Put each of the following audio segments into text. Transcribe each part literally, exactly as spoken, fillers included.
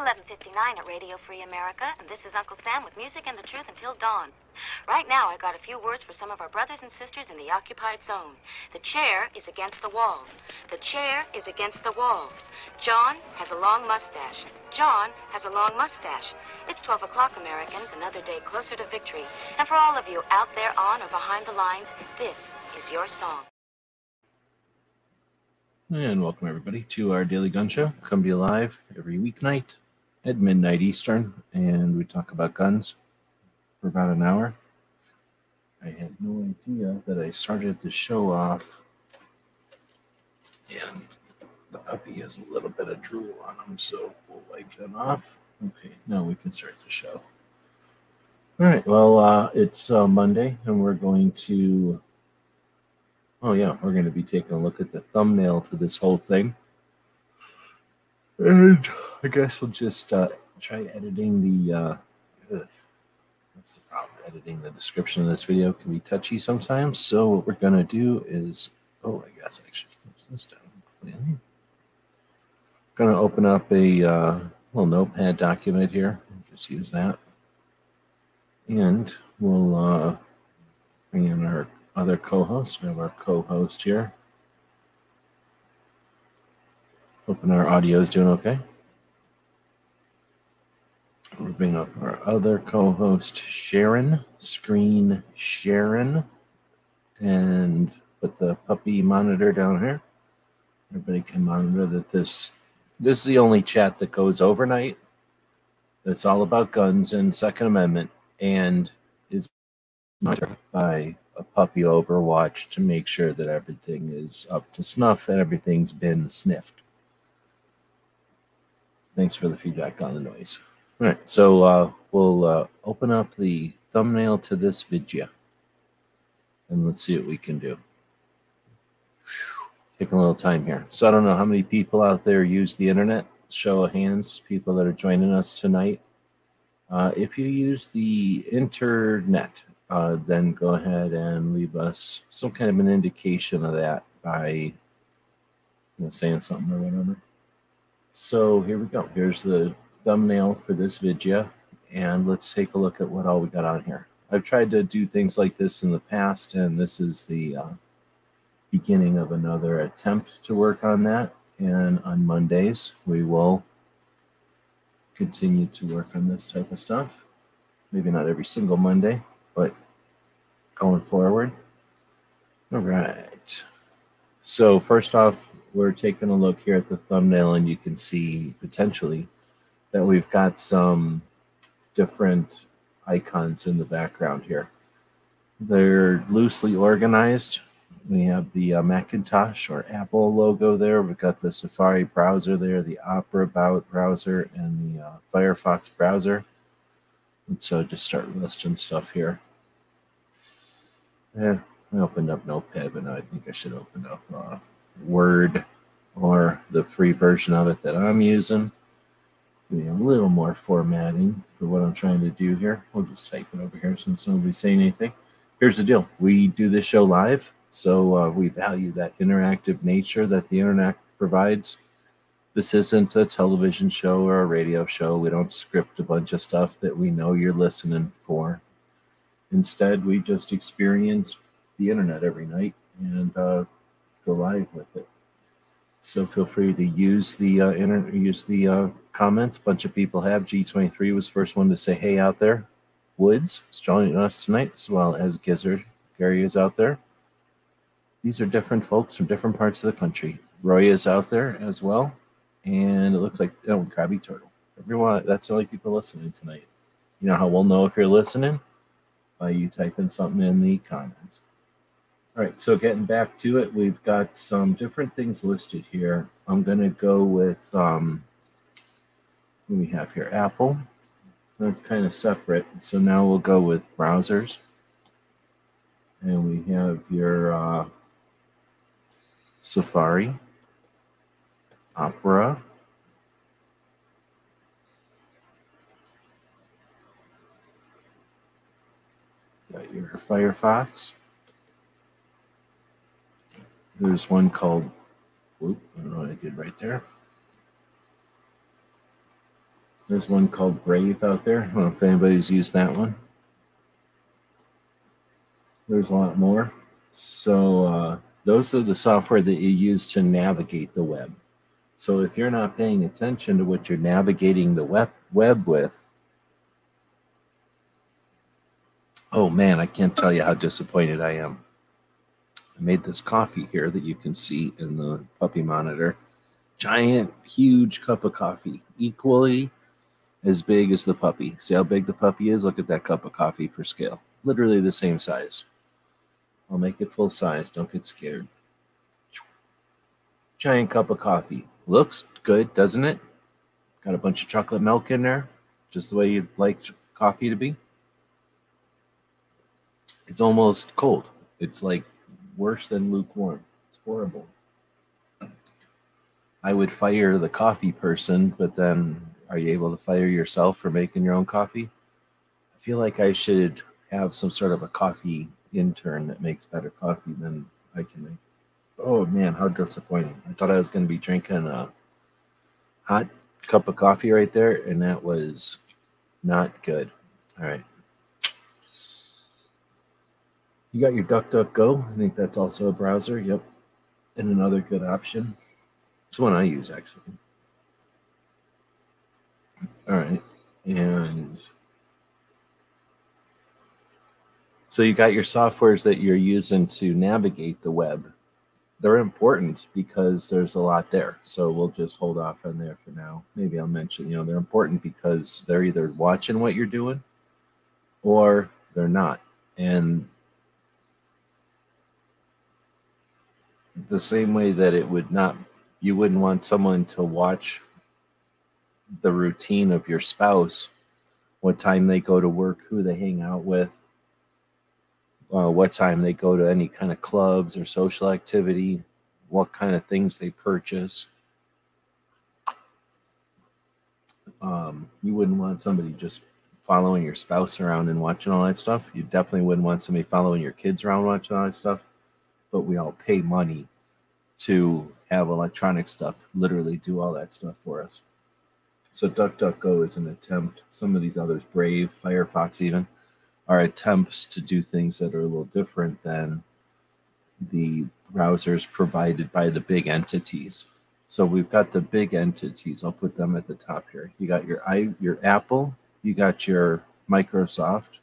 eleven fifty-nine at Radio Free America, and this is Uncle Sam with Music and the Truth Until Dawn. Right now, I got a few words for some of our brothers and sisters in the occupied zone. The chair is against the wall. The chair is against the wall. John has a long mustache. John has a long mustache. It's twelve o'clock, Americans, another day closer to victory. And for all of you out there on or behind the lines, this is your song. And welcome, everybody, to our Daily Gun Show. Come to you live every weeknight at midnight Eastern, and we talk about guns for about an hour. I had no idea that I started the show off, and the puppy has a little bit of drool on him, so we'll wipe that off. Okay, now we can start the show. All right, well, uh, it's uh, Monday, and we're going to... Oh, yeah, we're going to be taking a look at the thumbnail to this whole thing. And I guess we'll just uh, try editing the... Uh, that's the problem. Editing the description of this video can be touchy sometimes. So what we're going to do is... Oh, I guess I should close this down completely. I'm going to open up a uh, little notepad document here. Just use that. And we'll uh, bring in our... other co-host. We have our co-host here. Hoping our audio is doing okay. We'll bring up our other co-host, Sharon. Screen Sharon. And put the puppy monitor down here. Everybody can monitor that this, this is the only chat that goes overnight. It's all about guns and Second Amendment and is monitored by a puppy overwatch to make sure that everything is up to snuff and everything's been sniffed. Thanks for the feedback on the noise. All right, so uh, we'll uh, open up the thumbnail to this video, and let's see what we can do. Taking a little time here. So I don't know how many people out there use the internet. Show of hands, people that are joining us tonight. Uh, if you use the internet, Uh, then go ahead and leave us some kind of an indication of that by you know, saying something or whatever. So here we go. Here's the thumbnail for this video, and let's take a look at what all we got on here. I've tried to do things like this in the past, and this is the uh, beginning of another attempt to work on that. And on Mondays, we will continue to work on this type of stuff. Maybe not every single Monday, but going forward. All right. So first off, we're taking a look here at the thumbnail, and you can see potentially that we've got some different icons in the background here. They're loosely organized. We have the uh, Macintosh or Apple logo there. We've got the Safari browser there, the Opera browser, and the uh, Firefox browser. And so just start listing stuff here. Yeah, I opened up Notepad, but now I think I should open up uh, Word or the free version of it that I'm using. Give me a little more formatting for what I'm trying to do here. We'll just type it over here since nobody's saying anything. Here's the deal. We do this show live, so uh, we value that interactive nature that the internet provides. This isn't a television show or a radio show. We don't script a bunch of stuff that we know you're listening for. Instead, we just experience the internet every night and uh, go live with it. So feel free to use the uh, internet, use the uh, comments. A bunch of people have. G twenty-three was the first one to say, "Hey, out there, Woods is joining us tonight," as well as Gizzard. Gary is out there. These are different folks from different parts of the country. Roy is out there as well. And it looks like, oh, Krabby Turtle. Everyone, that's the only people listening tonight. You know how we'll know if you're listening? By you typing something in the comments. All right, so getting back to it, we've got some different things listed here. I'm going to go with, um, what do we have here? Apple. That's kind of separate. So now we'll go with browsers. And we have your uh, Safari. Opera, got your Firefox. There's one called, whoop, I don't know what I did right there. There's one called Brave out there. I don't know if anybody's used that one. There's a lot more. So uh, those are the software that you use to navigate the web. So if you're not paying attention to what you're navigating the web, web with, oh man, I can't tell you how disappointed I am. I made this coffee here that you can see in the puppy monitor. Giant, huge cup of coffee, equally as big as the puppy. See how big the puppy is? Look at that cup of coffee for scale. Literally the same size. I'll make it full size. Don't get scared. Giant cup of coffee. Looks good, doesn't it? Got a bunch of chocolate milk in there, just the way you'd like coffee to be. It's almost cold. It's like worse than lukewarm. It's horrible. I would fire the coffee person, but then are you able to fire yourself for making your own coffee? I feel like I should have some sort of a coffee intern that makes better coffee than I can make. Oh man, how disappointing. I thought I was going to be drinking a hot cup of coffee right there, and that was not good. All right. You got your DuckDuckGo. I think that's also a browser. Yep. And another good option. It's one I use, actually. All right. And so you got your softwares that you're using to navigate the web. They're important because there's a lot there. So we'll just hold off on there for now. Maybe I'll mention, you know, they're important because they're either watching what you're doing or they're not. And the same way that it would not, you wouldn't want someone to watch the routine of your spouse, what time they go to work, who they hang out with, uh, what time they go to any kind of clubs or social activity, what kind of things they purchase. Um, you wouldn't want somebody just following your spouse around and watching all that stuff. You definitely wouldn't want somebody following your kids around watching all that stuff. But we all pay money to have electronic stuff literally do all that stuff for us. So DuckDuckGo is an attempt. Some of these others, Brave, Firefox even, are attempts to do things that are a little different than the browsers provided by the big entities. So we've got the big entities. I'll put them at the top here. You got your i your Apple, you got your Microsoft,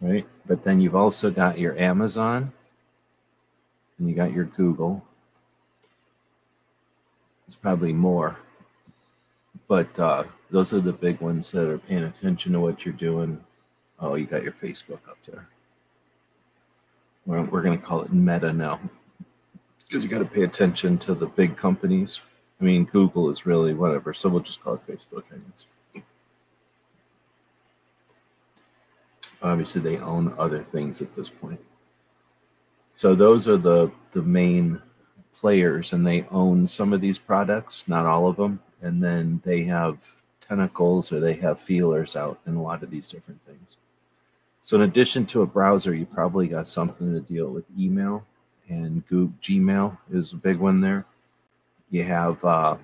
right? But then you've also got your Amazon, and you got your Google. It's probably more, but uh, those are the big ones that are paying attention to what you're doing. Oh, you got your Facebook up there. Well, we're going to call it Meta now because you got to pay attention to the big companies. I mean, Google is really whatever, so we'll just call it Facebook, I guess. Obviously, they own other things at this point. So those are the, the main players, and they own some of these products, not all of them. And then they have tentacles or they have feelers out in a lot of these different things. So in addition to a browser, you probably got something to deal with email, and Google, Gmail is a big one there. You have, uh,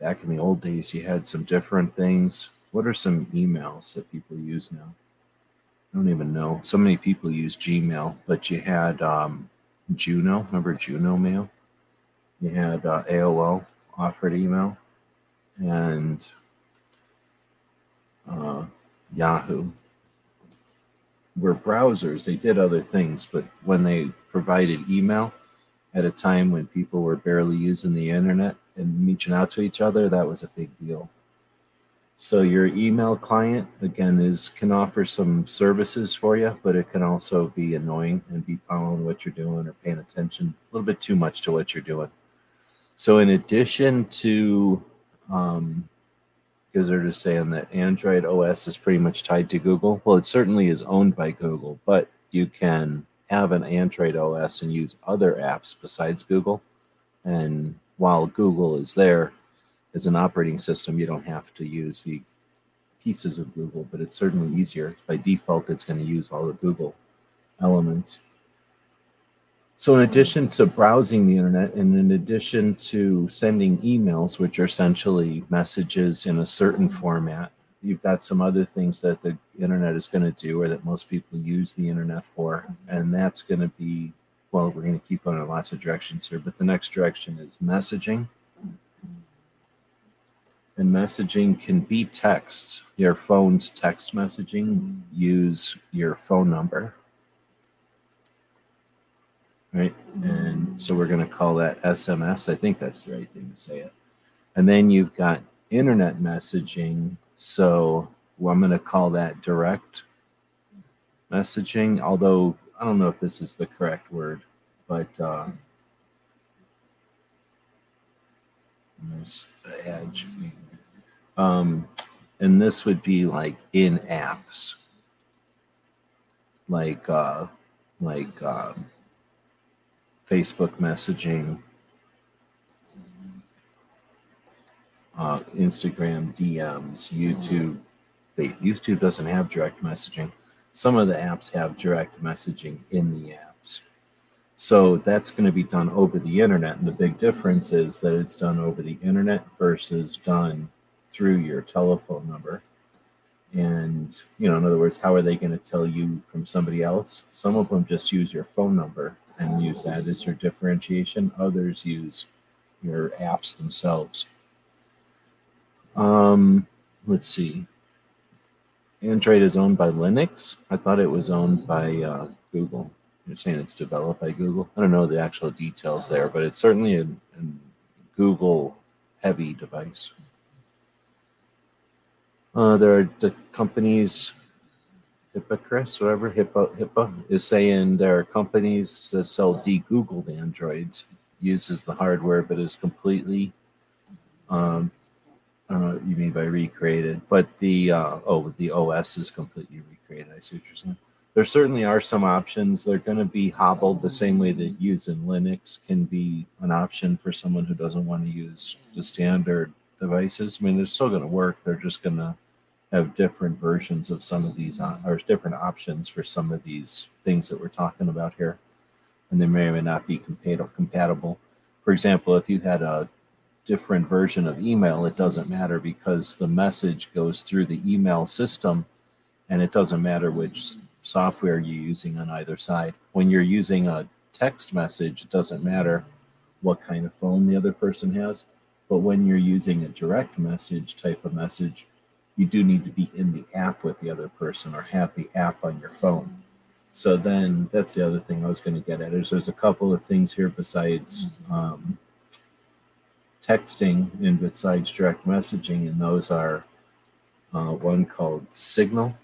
back in the old days, you had some different things. What are some emails that people use now? I don't even know. So many people use Gmail, but you had um, Juno. Remember Juno Mail? You had uh, A O L offered email, and uh, Yahoo were browsers. They did other things, but when they provided email at a time when people were barely using the internet and reaching out to each other, that was a big deal. So your email client, again, is can offer some services for you, but it can also be annoying and be following what you're doing or paying attention a little bit too much to what you're doing. So in addition to, um, because they're just saying that Android O S is pretty much tied to Google. Well, it certainly is owned by Google, but you can have an Android O S and use other apps besides Google. And while Google is there, as an operating system, you don't have to use the pieces of Google, but it's certainly easier. By default, it's going to use all the Google elements. So in addition to browsing the internet, and in addition to sending emails, which are essentially messages in a certain format, you've got some other things that the internet is going to do, or that most people use the internet for. And that's going to be, well, we're going to keep on in lots of directions here, but the next direction is messaging. And messaging can be text, your phone's text messaging, use your phone number. Right, and so we're going to call that S M S. I think that's the right thing to say it. And then you've got internet messaging. So well, I'm going to call that direct messaging, although I don't know if this is the correct word, but uh, there's the edge. Um, and this would be like in apps, like, uh, like, uh, Facebook messaging, uh, Instagram D Ms, YouTube. Wait, YouTube doesn't have direct messaging. Some of the apps have direct messaging in the apps. So that's going to be done over the internet. And the big difference is that it's done over the internet versus done through your telephone number. And, you know, in other words, how are they going to tell you from somebody else? Some of them just use your phone number and use that as your differentiation. Others use your apps themselves. Um, let's see. Android is owned by Linux. I thought it was owned by uh, Google. You're saying it's developed by Google? I don't know the actual details there, but it's certainly a, a Google-heavy device. Uh, there are the companies... HIPAA, Chris, whatever, HIPAA, HIPAA is saying there are companies that sell de-Googled Androids, uses the hardware, but is completely, um, I don't know what you mean by recreated, but the, uh, oh, the O S is completely recreated, I see what you're saying. There certainly are some options. They're going to be hobbled the same way that using Linux can be an option for someone who doesn't want to use the standard devices. I mean, they're still going to work. They're just going to have different versions of some of these, or different options for some of these things that we're talking about here. And they may or may not be compatible. For example, if you had a different version of email, it doesn't matter because the message goes through the email system, and it doesn't matter which software you're using on either side. When you're using a text message, it doesn't matter what kind of phone the other person has. But when you're using a direct message type of message, you do need to be in the app with the other person or have the app on your phone. So then that's the other thing I was going to get at is there's a couple of things here besides um, texting and besides direct messaging, and those are uh, one called Signal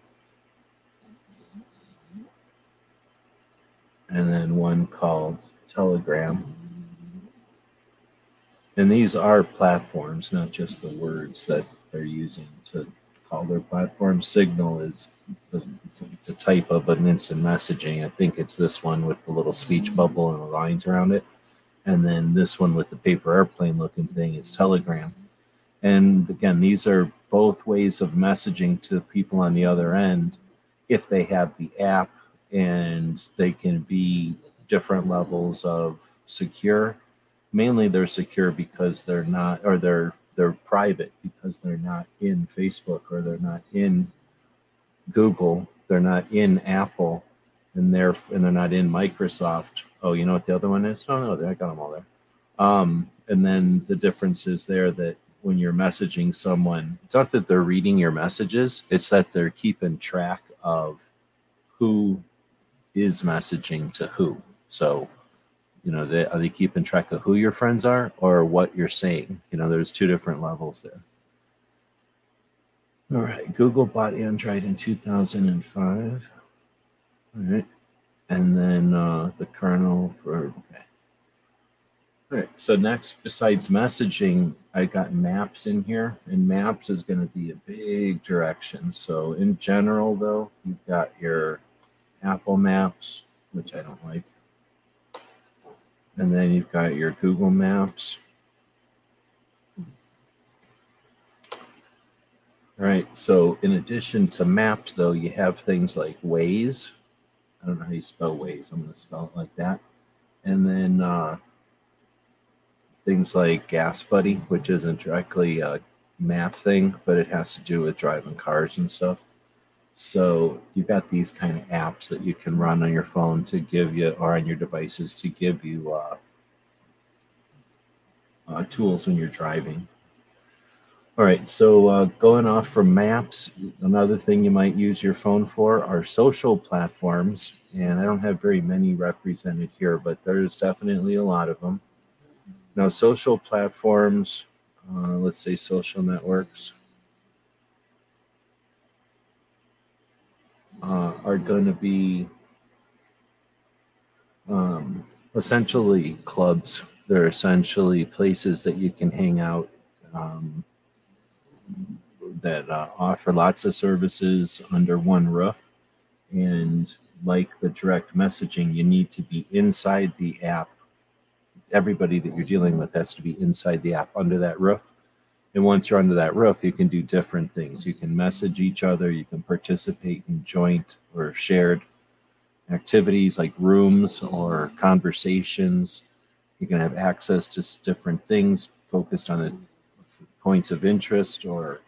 and then one called Telegram. And these are platforms, not just the words that they're using to call their platform. Signal is, it's a type of an instant messaging. I think it's this one with the little speech bubble and the lines around it. And then this one with the paper airplane looking thing is Telegram. And again, these are both ways of messaging to people on the other end if they have the app, and they can be different levels of secure. Mainly they're secure because they're not, or they're They're private because they're not in Facebook or they're not in Google, they're not in Apple, and they're and they're not in Microsoft. Oh, you know what the other one is? No, no, I got them all there. Um, and then the difference is there that when you're messaging someone, it's not that they're reading your messages, it's that they're keeping track of who is messaging to who. So, you know, they, are they keeping track of who your friends are or what you're saying? You know, there's two different levels there. All right, Google bought Android in two thousand five. All right, and then uh, the kernel for, okay. All right, so next, besides messaging, I got maps in here, and maps is going to be a big direction. So in general, though, you've got your Apple Maps, which I don't like. And then you've got your Google Maps. All right, so in addition to maps, though, you have things like Waze. I don't know how you spell Waze. I'm going to spell it like that. And then uh, things like Gas Buddy, which isn't directly a map thing, but it has to do with driving cars and stuff. So you've got these kind of apps that you can run on your phone to give you, or on your devices to give you uh, uh, tools when you're driving. All right, so uh, going off from maps, another thing you might use your phone for are social platforms. And I don't have very many represented here, but there's definitely a lot of them. Now, social platforms, uh, let's say social networks, Uh, are going to be um, essentially clubs. They're essentially places that you can hang out um, that uh, offer lots of services under one roof. And like the direct messaging, you need to be inside the app. Everybody that you're dealing with has to be inside the app under that roof. And once you're under that roof, you can do different things. You can message each other. You can participate in joint or shared activities like rooms or conversations. You can have access to different things focused on the points of interest or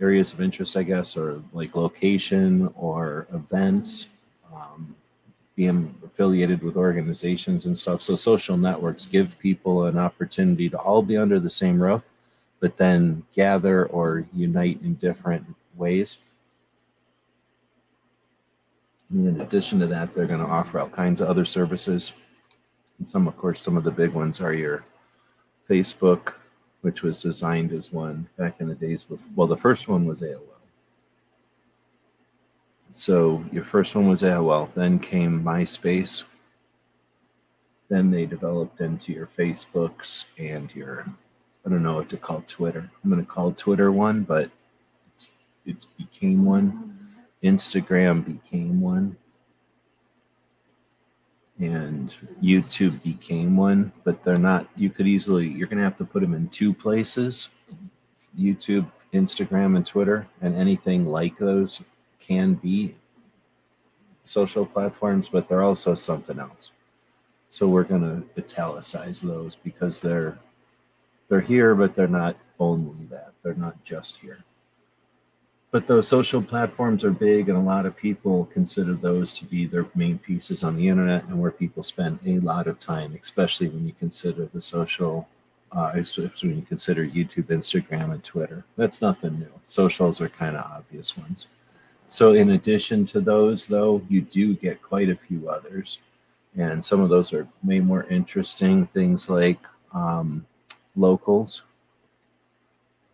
areas of interest, I guess, or like location or events, um, being affiliated with organizations and stuff. So social networks give people an opportunity to all be under the same roof, but then gather or unite in different ways. And in addition to that, they're going to offer all kinds of other services. And some, of course, some of the big ones are your Facebook, which was designed as one back in the days before. Well, the first one was A O L. So your first one was A O L. Then came MySpace. Then they developed into your Facebooks and your, I don't know what to call Twitter. I'm going to call Twitter one, but it's, it's became one. Instagram became one. And YouTube became one, but they're not, you could easily, you're going to have to put them in two places. YouTube, Instagram, and Twitter, and anything like those can be social platforms, but they're also something else. So we're going to italicize those because they're They're here, but they're not only that. They're not just here. But those social platforms are big, and a lot of people consider those to be their main pieces on the internet and where people spend a lot of time, especially when you consider the social, uh, especially when you consider YouTube, Instagram, and Twitter. That's nothing new. Socials are kind of obvious ones. So in addition to those, though, you do get quite a few others. And some of those are way more interesting, things like um, Locals,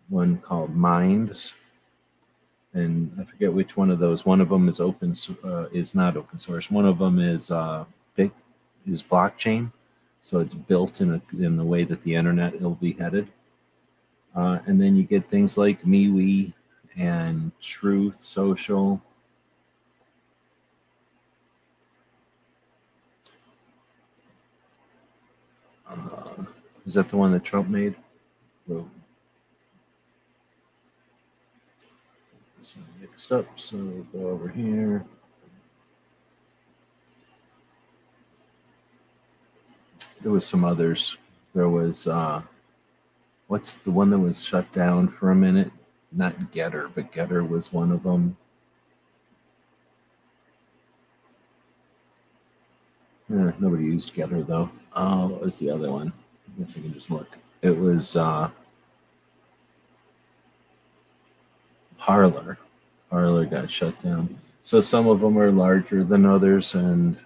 one called Minds, and I forget which one of those. One of them is open, uh, is not open source. One of them is uh, big, is blockchain, so it's built in a, in the way that the internet will be headed. Uh, and then you get things like MeWe and Truth Social. Uh, Is that the one that Trump made? Well, it's mixed up, so we'll go over here. There was some others. There was, uh, what's the one that was shut down for a minute? Not Getter, but Getter was one of them. Eh, nobody used Getter, though. Oh, what was the other one? I guess I can just look. It was uh, Parler. Parler got shut down. So some of them are larger than others, and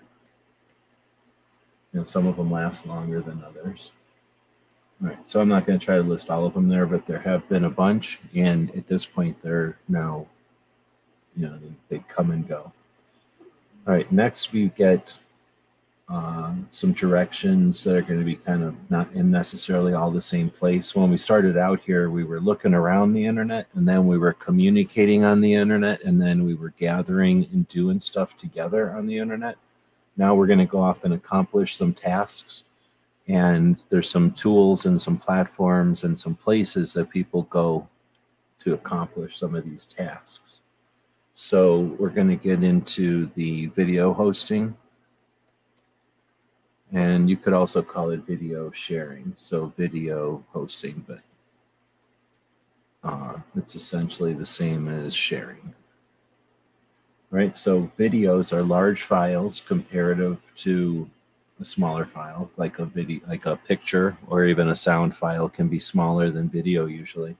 you know, some of them last longer than others. All right, so I'm not going to try to list all of them there, but there have been a bunch, and at this point, they're now, you know, they, they come and go. All right, next we get Uh, some directions that are going to be kind of not in necessarily all the same place. When we started out here, we were looking around the internet, and then we were communicating on the internet, and then we were gathering and doing stuff together on the internet. Now we're going to go off and accomplish some tasks, and there's some tools and some platforms and some places that people go to accomplish some of these tasks. So we're going to get into the video hosting. And you could also call it video sharing, so video hosting, but uh, it's essentially the same as sharing. Right, so videos are large files comparative to a smaller file, like a video, like a picture, or even a sound file can be smaller than video usually.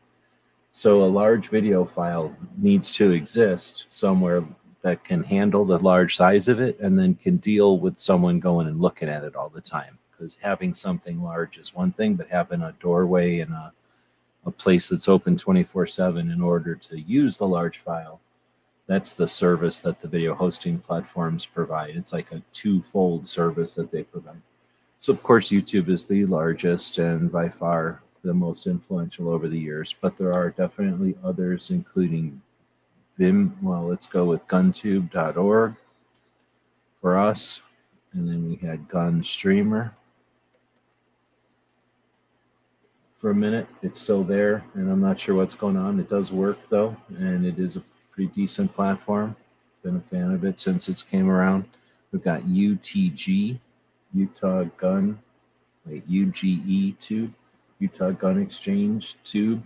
So a large video file needs to exist somewhere that can handle the large size of it and then can deal with someone going and looking at it all the time. Because having something large is one thing, but having a doorway and a, a place that's open twenty-four seven in order to use the large file, that's the service that the video hosting platforms provide. It's like a two-fold service that they provide. So of course, YouTube is the largest and by far the most influential over the years, but there are definitely others, including Vim, well, let's go with guntube dot org for us. And then we had GunStreamer for a minute. It's still there, and I'm not sure what's going on. It does work, though, and it is a pretty decent platform. Been a fan of it since it's came around. We've got U T G, Utah Gun, wait, U G E Tube, Utah Gun Exchange Tube.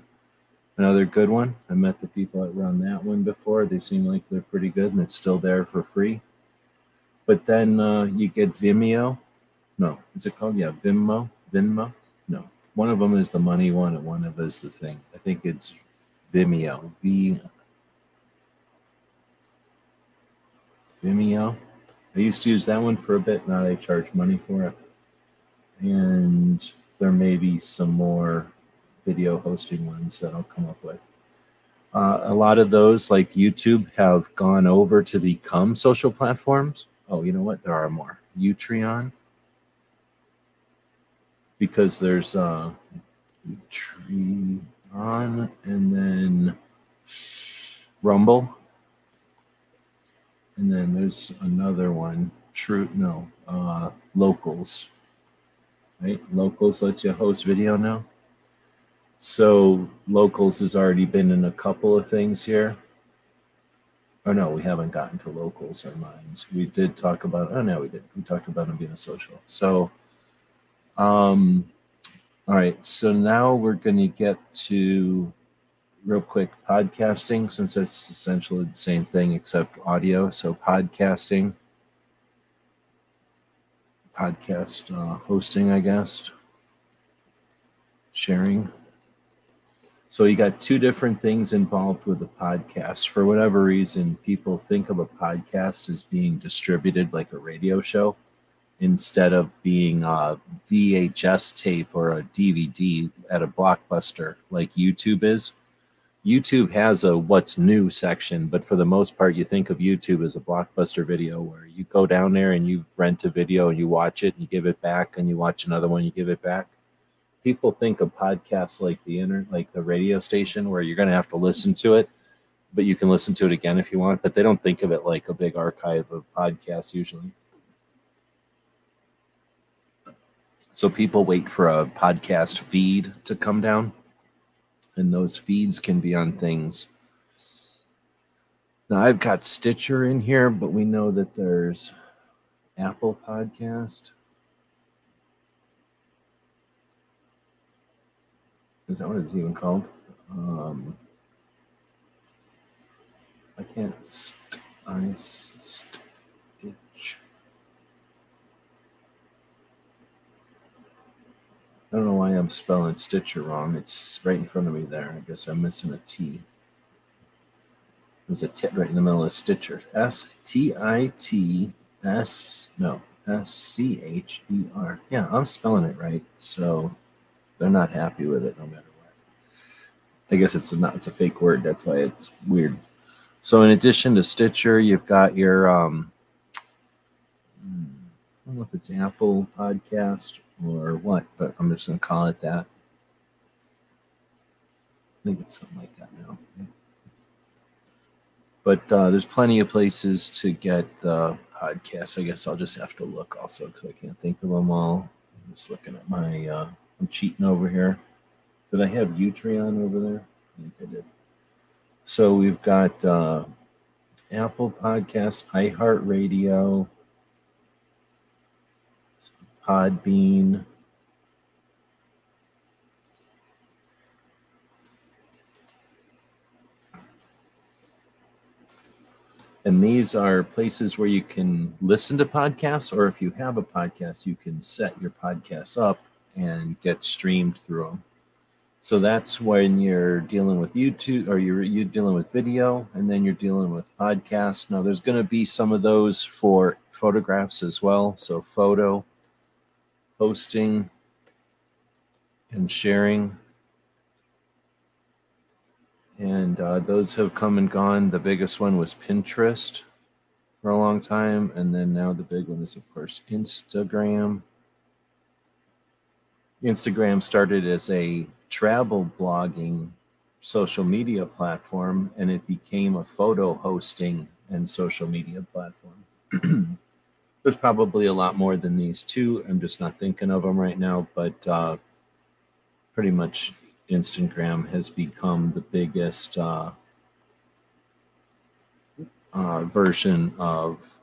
Another good one. I met the people that run that one before. They seem like they're pretty good, and it's still there for free. But then uh, you get Vimeo. No, is it called? Yeah, Vimeo. Vimeo. No, one of them is the money one, and one of them is the thing. I think it's Vimeo. V. Vimeo. I used to use that one for a bit. Now they charge money for it, and there may be some more video hosting ones that I'll come up with. Uh, a lot of those, like YouTube, have gone over to become social platforms. Oh, you know what? There are more. Utreon, because there's uh, Utreon, and then Rumble, and then there's another one. True, no, uh, Locals. Right, Locals lets you host video now. So Locals has already been in a couple of things here. Oh no, we haven't gotten to Locals or Minds. We did talk about, oh no, we did. We talked about them being a social. So, um, all right, so now we're gonna get to real quick podcasting, since that's essentially the same thing except audio. So podcasting, podcast uh, hosting, I guess, sharing. So you got two different things involved with the podcast. For whatever reason, people think of a podcast as being distributed like a radio show instead of being a V H S tape or a D V D at a Blockbuster like YouTube is. YouTube has a what's new section, but for the most part, you think of YouTube as a Blockbuster video where you go down there and you rent a video and you watch it and you give it back and you watch another one, you give it back. People think of podcasts like the inter, like the radio station where you're going to have to listen to it, but you can listen to it again if you want, but they don't think of it like a big archive of podcasts usually. So people wait for a podcast feed to come down, and those feeds can be on things. Now, I've got Stitcher in here, but we know that there's Apple Podcast. Is that what it's even called? Um, I can't. St I st itch. I don't know why I'm spelling Stitcher wrong. It's right in front of me there. I guess I'm missing a T. There's a tit right in the middle of Stitcher. S T I T S. No, S C H E R. Yeah, I'm spelling it right. So they're not happy with it no matter what. I guess it's not, it's a fake word. That's why it's weird. So in addition to Stitcher, you've got your, um, I don't know if it's Apple Podcast or what, but I'm just going to call it that. I think it's something like that now. But uh, there's plenty of places to get the podcasts. I guess I'll just have to look also because I can't think of them all. I'm just looking at my... Uh, I'm cheating over here. Did I have Utreon over there? I think I did. So we've got uh, Apple Podcasts, iHeartRadio, Podbean. And these are places where you can listen to podcasts, or if you have a podcast, you can set your podcasts up and get streamed through them. So that's when you're dealing with YouTube, or you're, you're dealing with video, and then you're dealing with podcasts. Now, there's going to be some of those for photographs as well. So photo, posting, and sharing. And uh, those have come and gone. The biggest one was Pinterest for a long time. And then now the big one is, of course, Instagram. Instagram started as a travel blogging social media platform, and it became a photo hosting and social media platform. There's probably a lot more than these two. I'm just not thinking of them right now, but uh, pretty much Instagram has become the biggest uh, uh, version of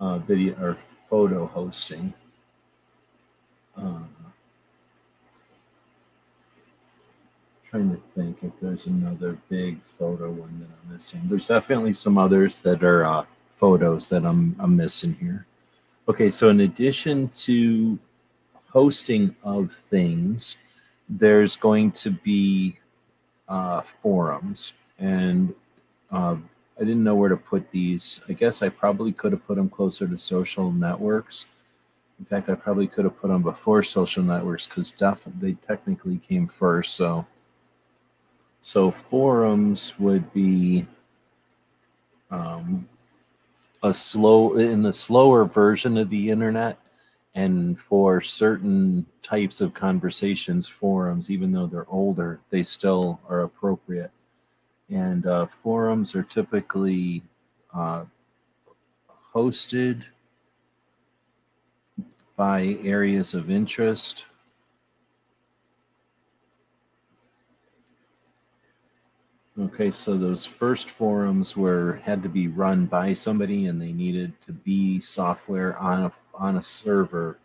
uh, video or photo hosting. Um, trying to think if there's another big photo one that I'm missing. There's definitely some others that are uh, photos that I'm, I'm missing here. Okay, so in addition to hosting of things, there's going to be uh, forums. And uh, I didn't know where to put these. I guess I probably could have put them closer to social networks. In fact, I probably could have put them before social networks, because they technically came first. So, so forums would be um, a slow in the slower version of the internet. And for certain types of conversations, forums, even though they're older, they still are appropriate. And uh, forums are typically uh, hosted by areas of interest. Okay, so those first forums were had to be run by somebody, and they needed to be software on a on a server.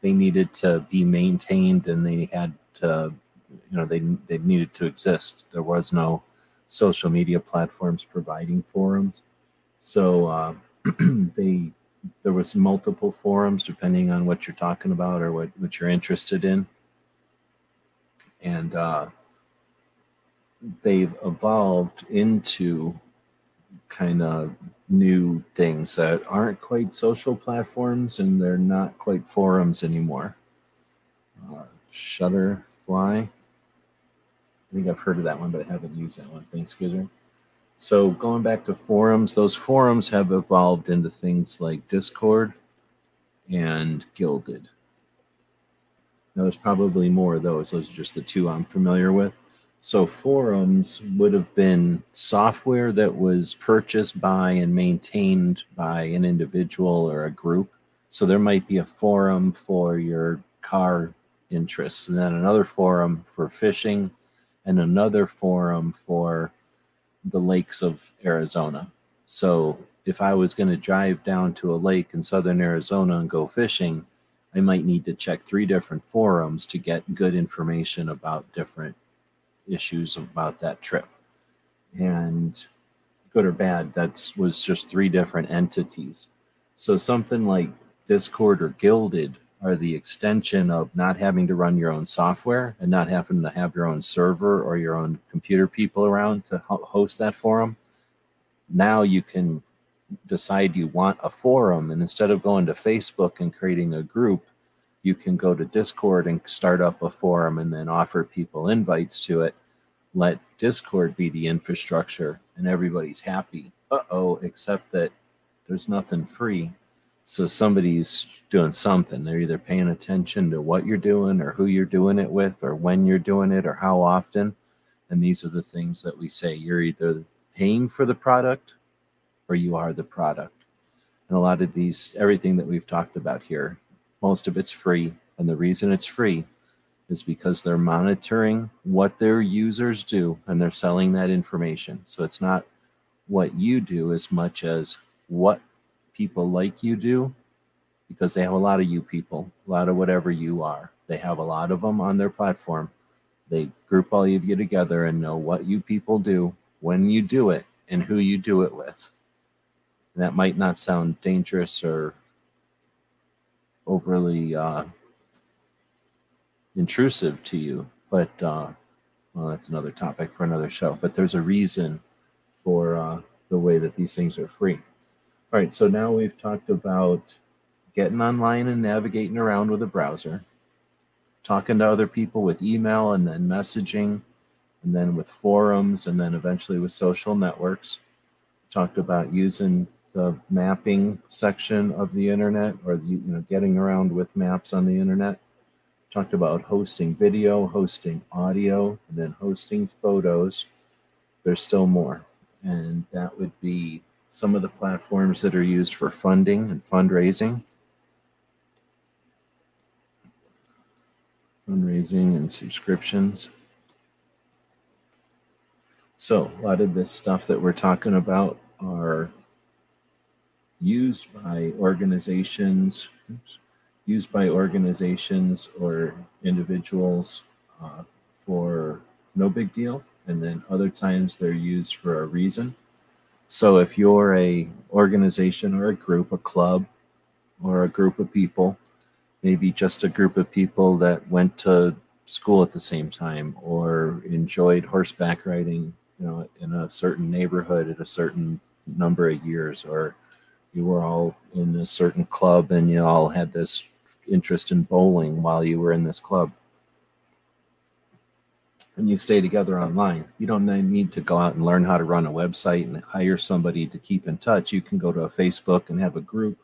They needed to be maintained, and they had to, you know, they they needed to exist. There was no social media platforms providing forums, so uh, they there was multiple forums depending on what you're talking about or what what you're interested in, and. Uh, They've evolved into kind of new things that aren't quite social platforms, and they're not quite forums anymore. Uh, Shutterfly. I think I've heard of that one, but I haven't used that one. Thanks, Gizzard. So going back to forums, those forums have evolved into things like Discord and Guilded. Now, there's probably more of those. Those are just the two I'm familiar with. So forums would have been software that was purchased by and maintained by an individual or a group. So there might be a forum for your car interests, and then another forum for fishing, and another forum for the lakes of Arizona. So if I was going to drive down to a lake in southern Arizona and go fishing, I might need to check three different forums to get good information about different issues about that trip. And good or bad, that was just three different entities. So something like Discord or Guilded are the extension of not having to run your own software and not having to have your own server or your own computer people around to host that forum. Now you can decide you want a forum, and instead of going to Facebook and creating a group, you can go to Discord and start up a forum and then offer people invites to it. Let Discord be the infrastructure, and everybody's happy. Uh-oh, except that there's nothing free. So somebody's doing something. They're either paying attention to what you're doing or who you're doing it with or when you're doing it or how often. And these are the things that we say. You're either paying for the product or you are the product. And a lot of these, everything that we've talked about here, most of it's free, and the reason it's free is because they're monitoring what their users do, and they're selling that information. So it's not what you do as much as what people like you do, because they have a lot of you people, a lot of whatever you are. They have a lot of them on their platform. They group all of you together and know what you people do, when you do it, and who you do it with. And that might not sound dangerous or overly uh, intrusive to you, but uh, well, that's another topic for another show. But there's a reason for uh, the way that these things are free. All right, so now we've talked about getting online and navigating around with a browser, talking to other people with email and then messaging, and then with forums, and then eventually with social networks. Talked about using the mapping section of the internet, or you know, getting around with maps on the internet. Talked about hosting video, hosting audio, and then hosting photos. There's still more, and that would be some of the platforms that are used for funding and fundraising. Fundraising and subscriptions. So a lot of this stuff that we're talking about are used by organizations, oops, used by organizations or individuals uh, for no big deal, and then other times they're used for a reason. So if you're a organization or a group, a club, or a group of people, maybe just a group of people that went to school at the same time or enjoyed horseback riding, you know, in a certain neighborhood at a certain number of years, or you were all in a certain club and you all had this interest in bowling while you were in this club, and you stay together online. You don't need to go out and learn how to run a website and hire somebody to keep in touch. You can go to a Facebook and have a group.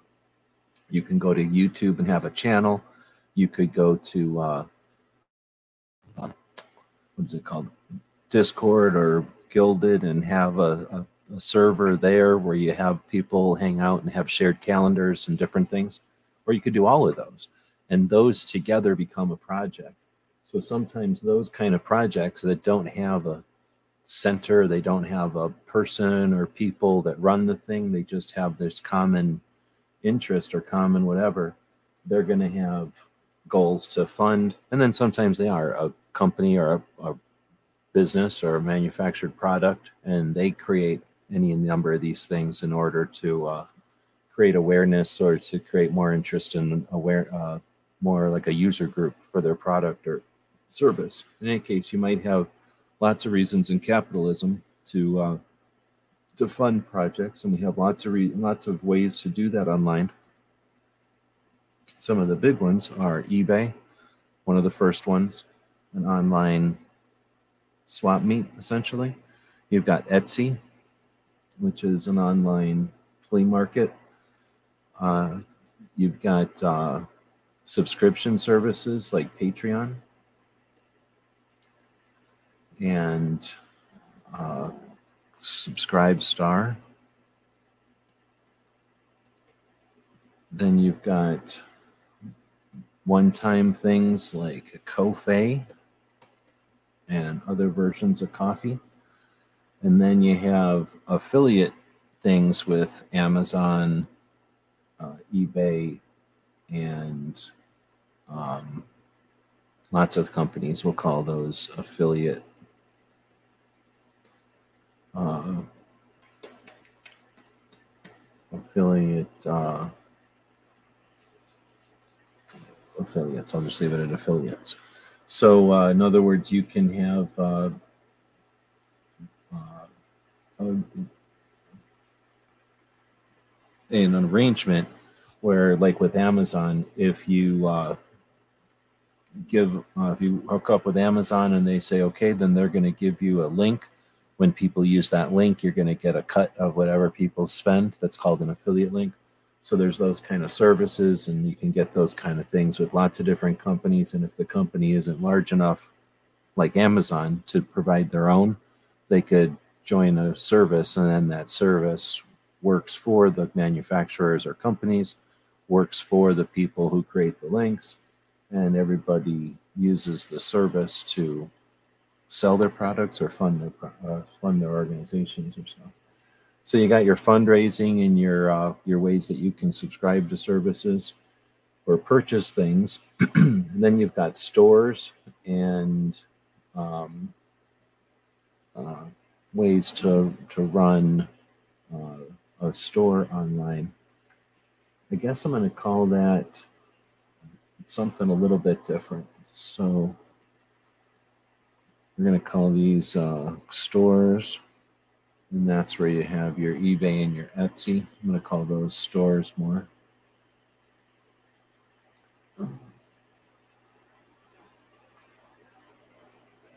You can go to YouTube and have a channel. You could go to uh, what's it called, Discord or Guilded, and have a, a, a server there where you have people hang out and have shared calendars and different things. Or you could do all of those, and those together become a project. So sometimes those kind of projects that don't have a center, they don't have a person or people that run the thing, they just have this common interest or common whatever, they're going to have goals to fund. And then sometimes they are a company or a, a business or a manufactured product, and they create any number of these things in order to uh, create awareness or to create more interest in aware, uh, more like a user group for their product or service. In any case, you might have lots of reasons in capitalism to uh, to fund projects, and we have lots of re lots of ways to do that online. Some of the big ones are eBay, one of the first ones, an online swap meet, essentially. You've got Etsy, which is an online flea market. Uh, you've got uh, subscription services like Patreon, and uh, Subscribestar. Then you've got one-time things like Ko-fi and other versions of coffee. And then you have affiliate things with Amazon, uh, eBay, and um, lots of companies. We'll call those affiliate uh, affiliate uh, affiliates. I'll just leave it at affiliates. So uh, in other words, you can have uh, uh, an arrangement where, like with Amazon, if you uh, give, uh, if you hook up with Amazon and they say, okay, then they're going to give you a link. When people use that link, you're going to get a cut of whatever people spend. That's called an affiliate link. So there's those kind of services, and you can get those kind of things with lots of different companies. And if the company isn't large enough, like Amazon, to provide their own, they could join a service, and then that service works for the manufacturers or companies, works for the people who create the links, and everybody uses the service to sell their products or fund their pro uh, fund their organizations or stuff. So you got your fundraising and your uh, your ways that you can subscribe to services. or purchase things. And then you've got stores and um, uh, ways to, to run uh, a store online. I guess I'm going to call that something a little bit different. So we're going to call these uh, stores, and that's where you have your eBay and your Etsy. I'm going to call those stores more.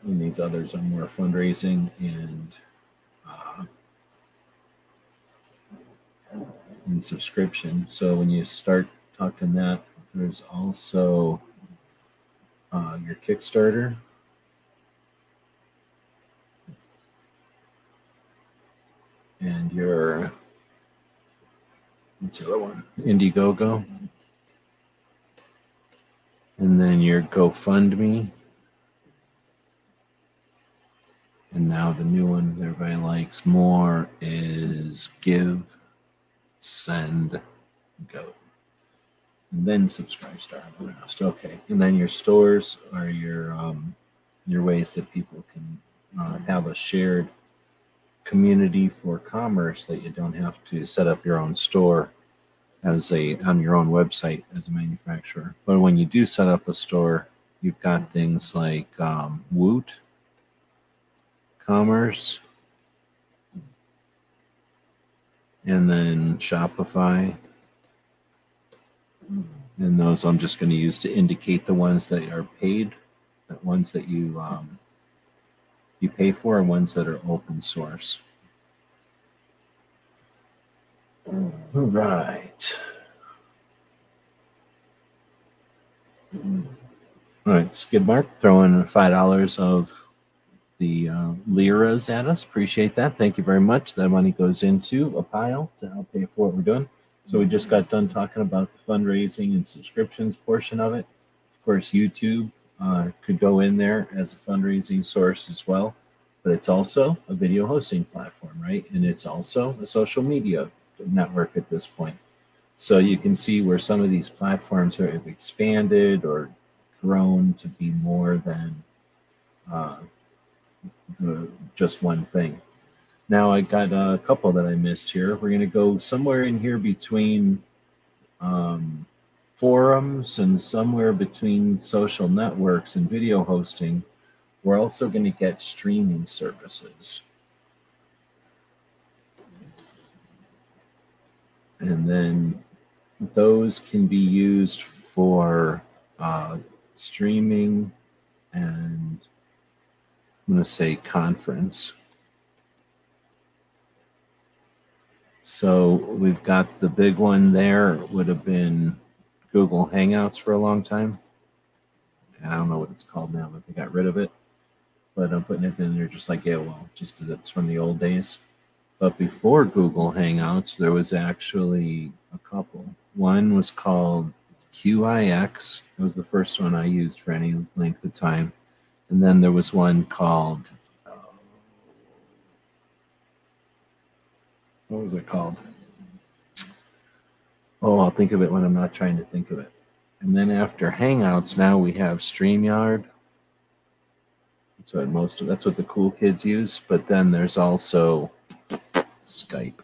And these others are more fundraising and uh, and subscription. So when you start talking that, there's also uh, your Kickstarter. And your, what's the other one? Indiegogo. And then your GoFundMe. And now the new one everybody likes more is Give, Send, Go. And then Subscribe, Star, Blast. Okay. And then your stores are your, um, your ways that people can uh, have a shared community for commerce, that you don't have to set up your own store as a on your own website as a manufacturer. But when you do set up a store, you've got things like um, Woot, Commerce, and then Shopify. And those I'm just going to use to indicate the ones that are paid, the ones that you um, you pay for, and ones that are open source. All right. All right, Skid Mark throwing five dollars of the uh, liras at us. Appreciate that. Thank you very much. That money goes into a pile to help pay for what we're doing. So we just got done talking about the fundraising and subscriptions portion of it. Of course, YouTube uh, could go in there as a fundraising source as well, but it's also a video hosting platform, right? And it's also a social media network at this point. So you can see where some of these platforms have expanded or grown to be more than uh, the, just one thing. Now I got a couple that I missed here. We're going to go somewhere in here between um, forums and somewhere between social networks and video hosting. We're also going to get streaming services. And then those can be used for uh, streaming and I'm going to say conference. So we've got the big one there. It would have been Google Hangouts for a long time. And I don't know what it's called now, but they got rid of it. But I'm putting it in there just like, yeah, well, just because it's from the old days. But before Google Hangouts, there was actually a couple. One was called Q I X. It was the first one I used for any length of time. And then there was one called, what was it called? Oh, I'll think of it when I'm not trying to think of it. And then after Hangouts, now we have StreamYard. That's what most of, that's what the cool kids use. But then there's also Skype.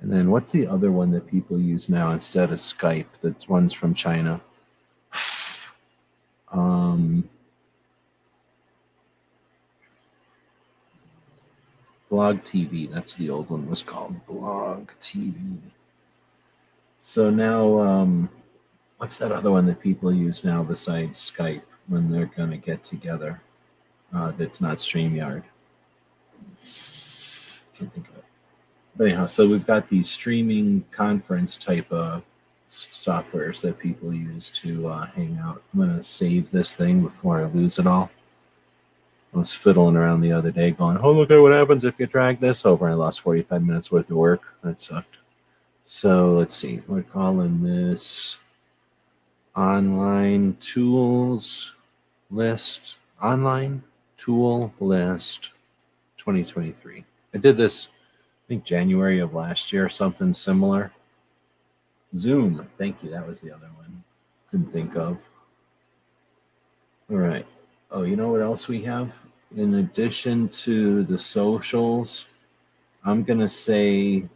And then what's the other one that people use now instead of Skype? That's one's from China. Um, Blog T V, that's the old one, was called Blog T V. So now, um, what's that other one that people use now besides Skype when they're going to get together uh, that's not StreamYard? Can't think of it. But anyhow, so we've got these streaming conference type of softwares that people use to uh, hang out. I'm going to save this thing before I lose it all. I was fiddling around the other day going, oh, look at what happens if you drag this over. And I lost forty-five minutes worth of work. That sucked. So let's see. We're calling this online tools list, online tool list twenty twenty-three. I did this, I think, January of last year, something similar. Zoom. Thank you. That was the other one. Couldn't think of. All right. Oh, you know what else we have? In addition to the socials, I'm going to say,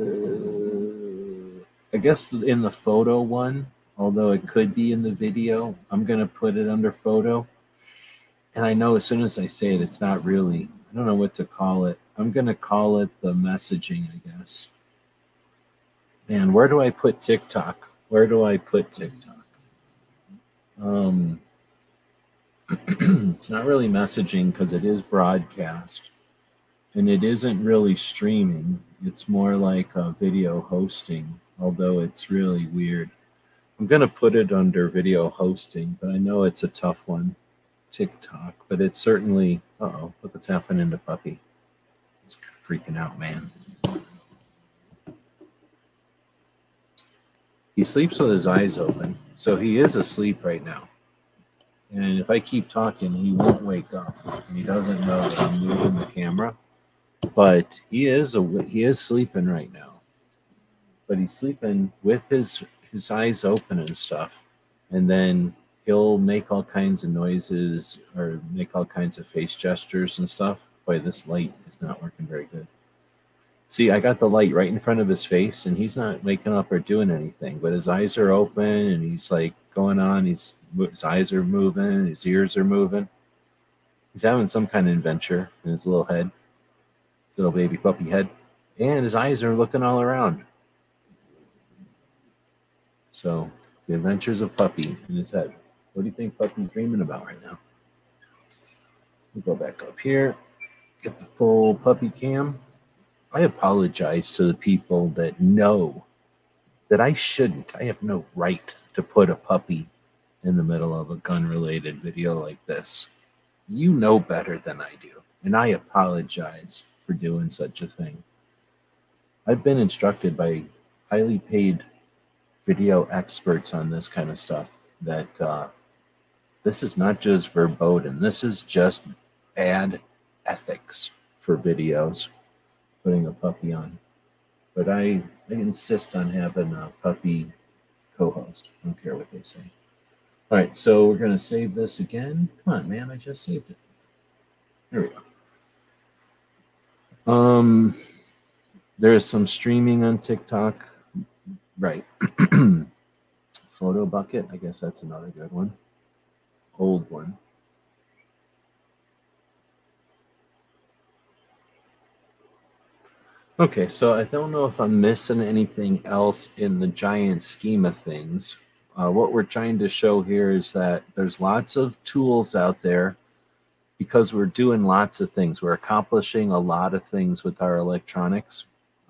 uh, I guess in the photo one, although it could be in the video, I'm going to put it under photo. And I know as soon as I say it, it's not really, I don't know what to call it. I'm going to call it the messaging, I guess. Man, where do I put TikTok? Where do I put TikTok? Um, it's not really messaging because it is broadcast. And it isn't really streaming. It's more like a video hosting, although it's really weird. I'm going to put it under video hosting, but I know it's a tough one, TikTok. But it's certainly, uh-oh, look what's happening to Puppy. He's freaking out, man. He sleeps with his eyes open, so he is asleep right now. And if I keep talking, he won't wake up, and he doesn't know that I'm moving the camera. But he is a, he is sleeping right now. But he's sleeping with his his eyes open and stuff, and then he'll make all kinds of noises or make all kinds of face gestures and stuff. Boy, this light is not working very good. See, I got the light right in front of his face, and he's not waking up or doing anything, but his eyes are open, and he's like going on. He's, his eyes are moving. His ears are moving. He's having some kind of adventure in his little head, his little baby puppy head, and his eyes are looking all around. So, the adventures of Puppy in his head. What do you think Puppy's dreaming about right now? We'll go back up here, get the full Puppy cam. I apologize to the people that know that I shouldn't. I have no right to put a puppy in the middle of a gun-related video like this. You know better than I do, and I apologize for doing such a thing. I've been instructed by highly paid video experts on this kind of stuff that uh, this is not just verboten. This is just bad ethics for videos. Putting a puppy on, but I, I insist on having a puppy co-host. I don't care what they say. All right, so we're gonna save this again. Come on, man, I just saved it. There we go. Um, there is some streaming on TikTok, right? Photo bucket, I guess that's another good one. Old one. Okay, so I don't know if I'm missing anything else in the giant scheme of things. Uh, what we're trying to show here is that there's lots of tools out there because we're doing lots of things. We're accomplishing a lot of things with our electronics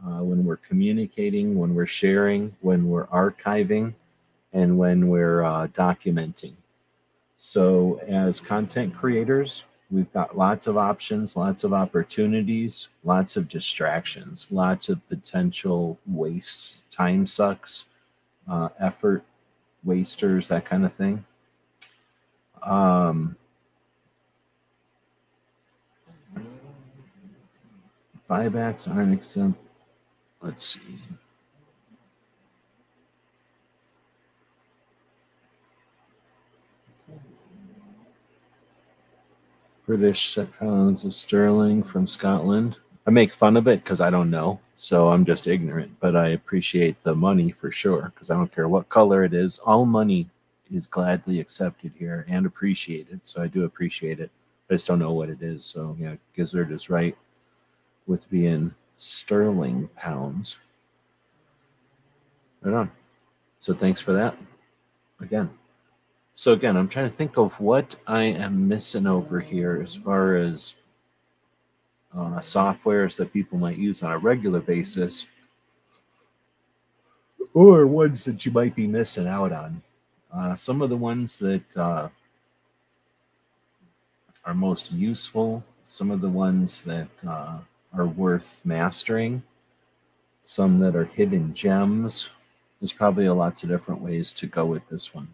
uh, when we're communicating, when we're sharing, when we're archiving, and when we're uh, documenting. So as content creators, we've got lots of options, lots of opportunities, lots of distractions, lots of potential wastes, time sucks, uh, effort wasters, that kind of thing. Um, buybacks aren't exempt. Let's see. British pounds of sterling from Scotland. I make fun of it because I don't know, so I'm just ignorant, but I appreciate the money for sure because I don't care what color it is. All money is gladly accepted here and appreciated, so I do appreciate it. I just don't know what it is, so yeah, Gizzard is right with being sterling pounds. Right on. So thanks for that again. So again, I'm trying to think of what I am missing over here as far as uh, softwares that people might use on a regular basis or ones that you might be missing out on. Uh, some of the ones that uh, are most useful, some of the ones that uh, are worth mastering, some that are hidden gems. There's probably a lots of different ways to go with this one.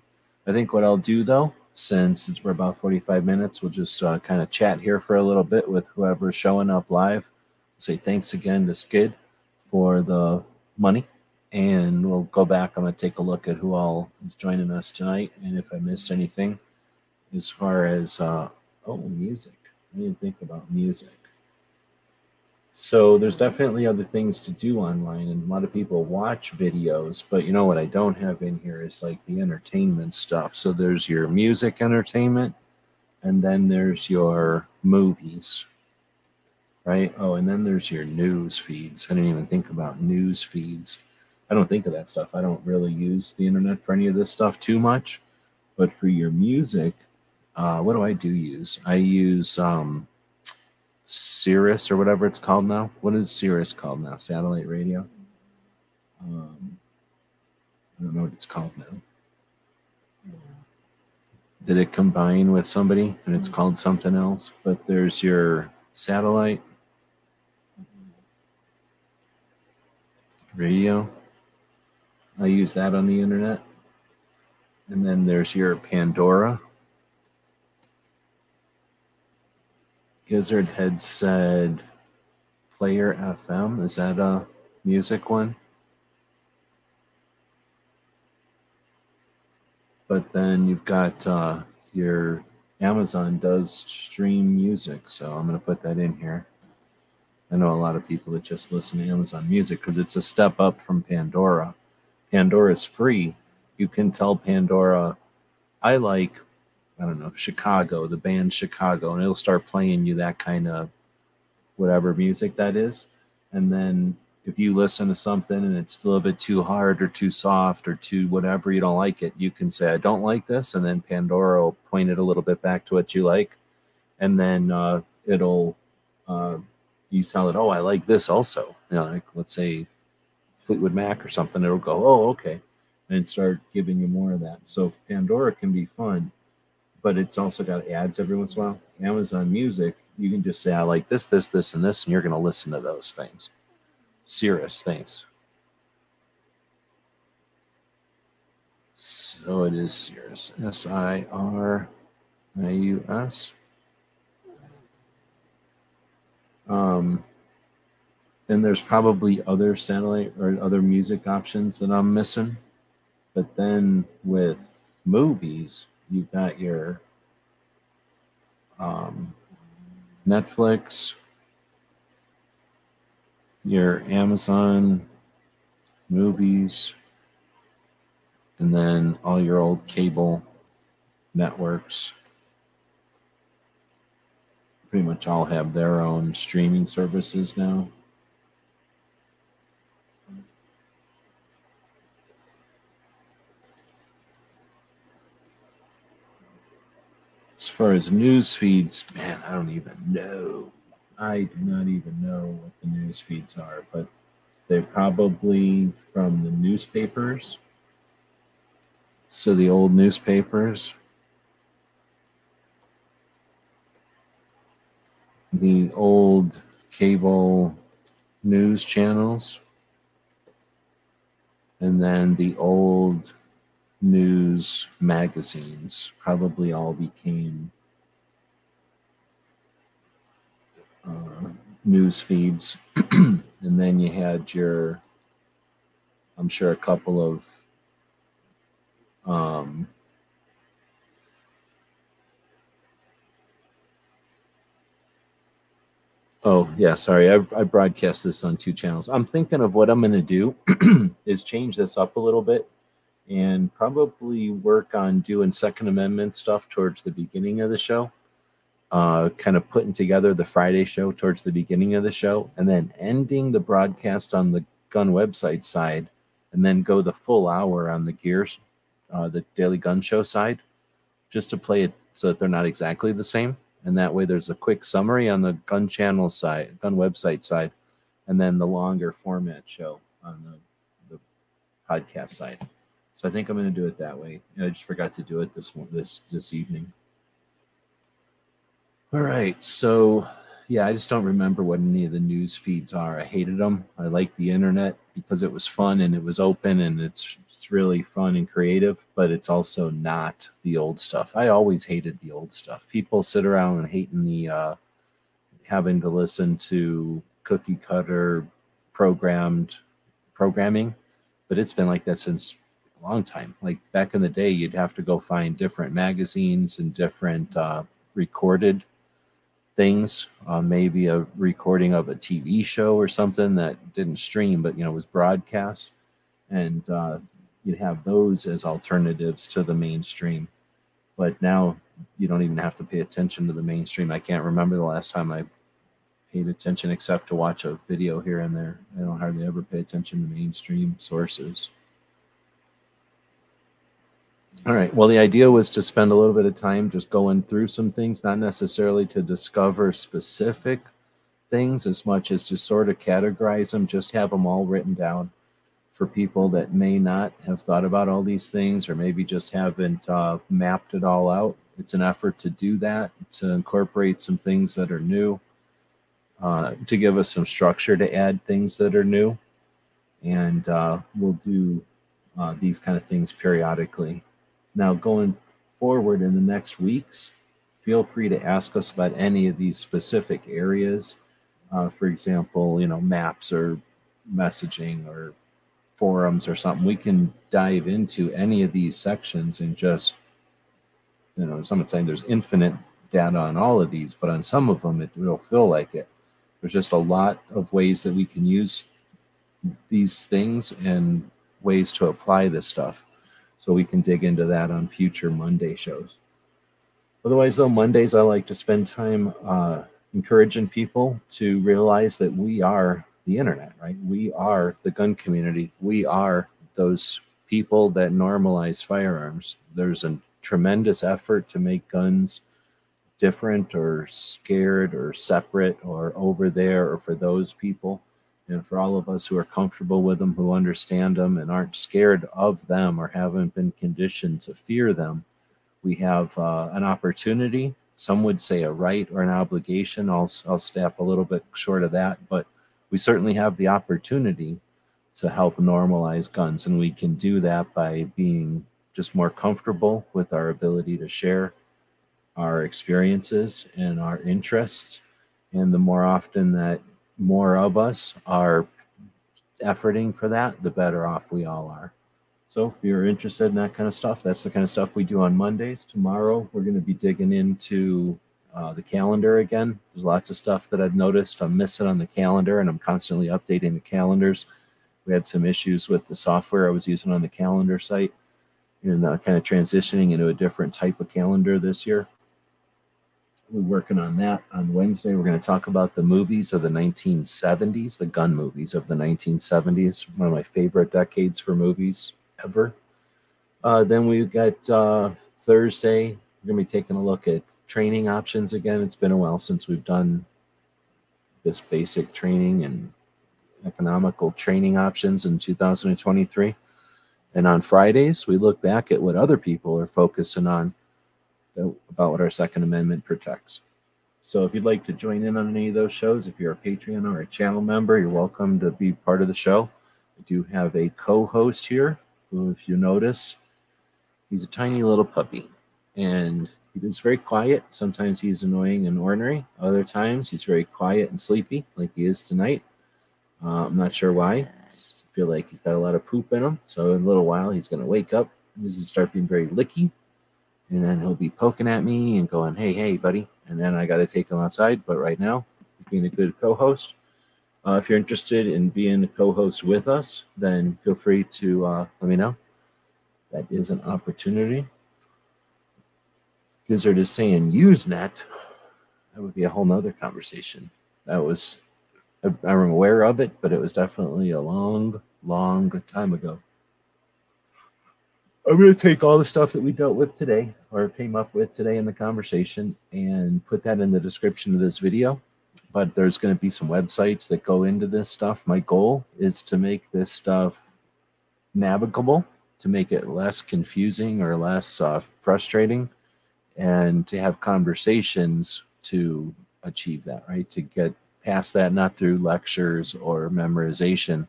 I think what I'll do, though, since, since we're about forty-five minutes, we'll just uh, kind of chat here for a little bit with whoever's showing up live. Say thanks again to Skid for the money And we'll go back. I'm going to take a look at who all is joining us tonight, and if I missed anything as far as, uh, oh, music. I didn't think about music. So there's definitely other things to do online, and a lot of people watch videos, but you know what I don't have in here is like the entertainment stuff. So there's your music entertainment, and then there's your movies, right? Oh, and then there's your news feeds. I didn't even think about news feeds. I don't think of that stuff. I don't really use the internet for any of this stuff too much. But for your music, uh, what do I do use? I use um, Sirius or whatever it's called now. What is Sirius called now? Satellite radio? Um, I don't know what it's called now. Did it combine with somebody and it's called something else? But there's your satellite radio. I use that on the internet. And then there's your Pandora. Gizzard had said Player F M. Is that a music one? But then you've got uh, your Amazon does stream music. So I'm going to put that in here. I know a lot of people that just listen to Amazon Music because it's a step up from Pandora. Pandora's free. You can tell Pandora, I like, I don't know, Chicago, the band Chicago, and it'll start playing you that kind of whatever music that is. And then if you listen to something and it's a little bit too hard or too soft or too whatever, you don't like it, you can say, I don't like this. And then Pandora will point it a little bit back to what you like. And then uh, it'll, uh, you tell it, oh, I like this also. You know, like, let's say Fleetwood Mac or something, it'll go, oh, okay. And start giving you more of that. So Pandora can be fun, but it's also got ads every once in a while. Amazon Music, you can just say, I like this, this, this, and this, and you're going to listen to those things. Sirius, thanks. So it is Sirius, S I R I U S. Um, then there's probably other satellite or other music options that I'm missing. But then with movies, you've got your um, Netflix, your Amazon movies, and then all your old cable networks. Pretty much all have their own streaming services now. As far as news feeds, man, I don't even know. I do not even know what the news feeds are, but they're probably from the newspapers. So the old newspapers, the old cable news channels, and then the old news magazines probably all became uh, news feeds. And then you had your, I'm sure, a couple of um, oh yeah, sorry, I, I broadcast this on two channels. I'm thinking of what I'm going to do is change this up a little bit and probably work on doing Second Amendment stuff towards the beginning of the show, uh, kind of putting together the Friday show towards the beginning of the show, and then ending the broadcast on the gun website side, and then go the full hour on the gears, uh, the Daily Gun Show side, just to play it so that they're not exactly the same. And that way there's a quick summary on the gun channel side, gun website side, and then the longer format show on the, the podcast side. So I think I'm going to do it that way. I just forgot to do it this this this evening. All right. So, yeah, I just don't remember what any of the news feeds are. I hated them. I liked the internet because it was fun and it was open and it's, it's really fun and creative, but it's also not the old stuff. I always hated the old stuff. People sit around and hating the uh, having to listen to cookie cutter programmed programming. but it's been like that since a long time. Like back in the day, you'd have to go find different magazines and different uh, recorded things, uh, maybe a recording of a T V show or something that didn't stream, but, you know, was broadcast. And uh, you'd have those as alternatives to the mainstream. But now you don't even have to pay attention to the mainstream. I can't remember the last time I paid attention except to watch a video here and there. I don't hardly ever pay attention to mainstream sources. All right, well, the idea was to spend a little bit of time just going through some things, not necessarily to discover specific things as much as to sort of categorize them, just have them all written down for people that may not have thought about all these things or maybe just haven't uh, mapped it all out. It's an effort to do that, to incorporate some things that are new, uh, to give us some structure to add things that are new. And uh, we'll do uh, these kind of things periodically. Now, going forward in the next weeks, feel free to ask us about any of these specific areas. Uh, for example, you know, maps or messaging or forums or something. We can dive into any of these sections and just, you know, someone's saying there's infinite data on all of these, but on some of them, it will feel like it. There's just a lot of ways that we can use these things and ways to apply this stuff. So we can dig into that on future Monday shows. Otherwise, though, Mondays, I like to spend time uh, encouraging people to realize that we are the internet, right? We are the gun community. We are those people that normalize firearms. There's a tremendous effort to make guns different or scared or separate or over there or for those people. And for all of us who are comfortable with them, who understand them and aren't scared of them or haven't been conditioned to fear them, we have uh, an opportunity, some would say a right or an obligation. I'll, I'll step a little bit short of that, but we certainly have the opportunity to help normalize guns. And we can do that by being just more comfortable with our ability to share our experiences and our interests. And the more often that more of us are efforting for that, the better off we all are. So if you're interested in that kind of stuff, that's the kind of stuff we do on Mondays. Tomorrow, we're going to be digging into uh, the calendar again. There's lots of stuff that I've noticed I'm missing on the calendar, and I'm constantly updating the calendars. We had some issues with the software I was using on the calendar site, and uh, kind of transitioning into a different type of calendar this year. We're working on that. On Wednesday, we're going to talk about the movies of the nineteen seventies, the gun movies of the nineteen seventies, one of my favorite decades for movies ever. Uh, then we've got uh, Thursday, we're going to be taking a look at training options again. It's been a while since we've done this basic training and economical training options in two thousand twenty-three. And on Fridays, we look back at what other people are focusing on about what our Second Amendment protects. So if you'd like to join in on any of those shows, if you're a Patreon or a channel member, you're welcome to be part of the show. I do have a co-host here, who, if you notice, he's a tiny little puppy. And he is very quiet. Sometimes he's annoying and ornery. Other times he's very quiet and sleepy, like he is tonight. Uh, I'm not sure why. I feel like he's got a lot of poop in him. So in a little while, he's going to wake up. He's going to start being very licky. And then he'll be poking at me and going, hey, hey, buddy. And then I got to take him outside. But right now, he's being a good co-host. Uh, if you're interested in being a co-host with us, then feel free to uh, let me know. That is an opportunity. Gizzard is saying, Usenet. That would be a whole nother conversation. That was, I'm aware of it, but it was definitely a long, long time ago. I'm going to take all the stuff that we dealt with today or came up with today in the conversation and put that in the description of this video. But there's going to be some websites that go into this stuff. My goal is to make this stuff navigable, to make it less confusing or less uh, frustrating, and to have conversations to achieve that, right? To get past that, not through lectures or memorization,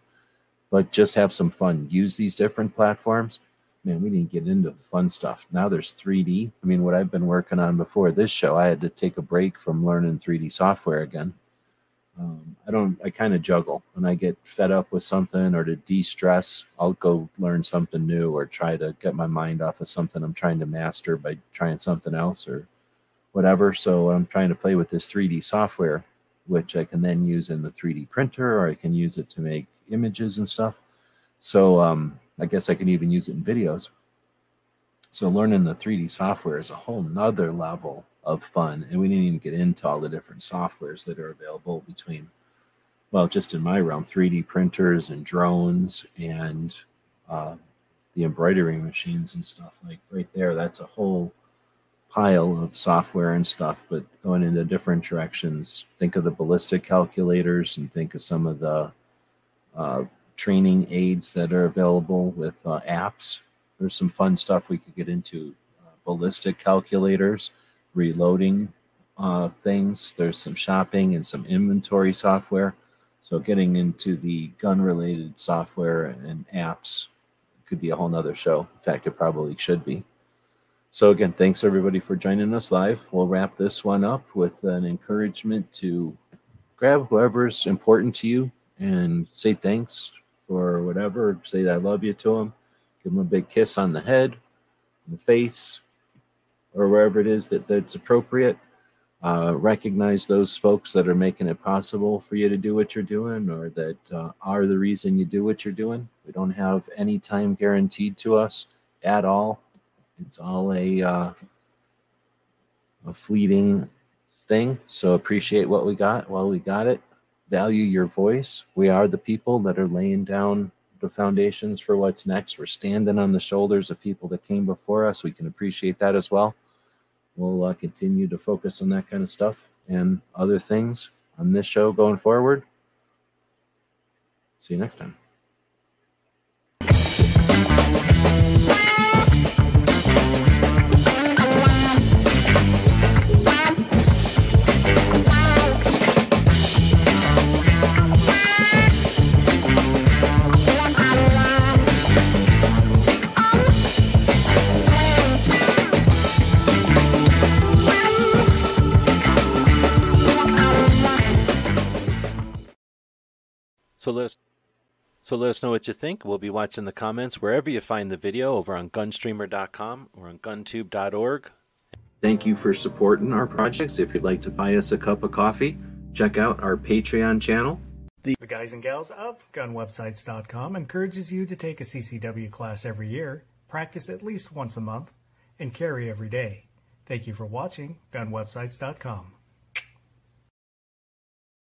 but just have some fun. Use these different platforms. Man, we didn't get into the fun stuff. Now there's three D. I mean, what I've been working on before this show, I had to take a break from learning three D software again Um, I don't, I kind of juggle. When I get fed up with something or to de-stress, I'll go learn something new or try to get my mind off of something I'm trying to master by trying something else or whatever. So I'm trying to play with this three D software, which I can then use in the three D printer, or I can use it to make images and stuff. So um, I guess I can even use it in videos. So learning the three D software is a whole nother level of fun, and we didn't even get into all the different softwares that are available between, well, just in my realm, three D printers and drones and uh, the embroidery machines and stuff. Like right there, that's a whole pile of software and stuff, but going into different directions. Think of the ballistic calculators and think of some of the uh, training aids that are available with uh, apps. There's some fun stuff we could get into. Uh, ballistic calculators, reloading uh, things. There's some shopping and some inventory software. So getting into the gun-related software and apps could be a whole nother show. In fact, it probably should be. So again, thanks everybody for joining us live. We'll wrap this one up with an encouragement to grab whoever's important to you and say thanks for whatever, say I love you to them, give them a big kiss on the head, the face, or wherever it is that that's appropriate. Uh, recognize those folks that are making it possible for you to do what you're doing, or that uh, are the reason you do what you're doing. We don't have any time guaranteed to us at all. It's all a, uh, a fleeting thing. So appreciate what we got while we got it. Value your voice. We are the people that are laying down the foundations for what's next. We're standing on the shoulders of people that came before us. We can appreciate that as well. We'll uh, continue to focus on that kind of stuff and other things on this show going forward. See you next time. So let us, so let us know what you think. We'll be watching the comments wherever you find the video, over on gun streamer dot com or on guntube dot org. Thank you for supporting our projects. If you'd like to buy us a cup of coffee, check out our Patreon channel. The guys and gals of gun websites dot com encourages you to take a C C W class every year, practice at least once a month, and carry every day. Thank you for watching gun websites dot com.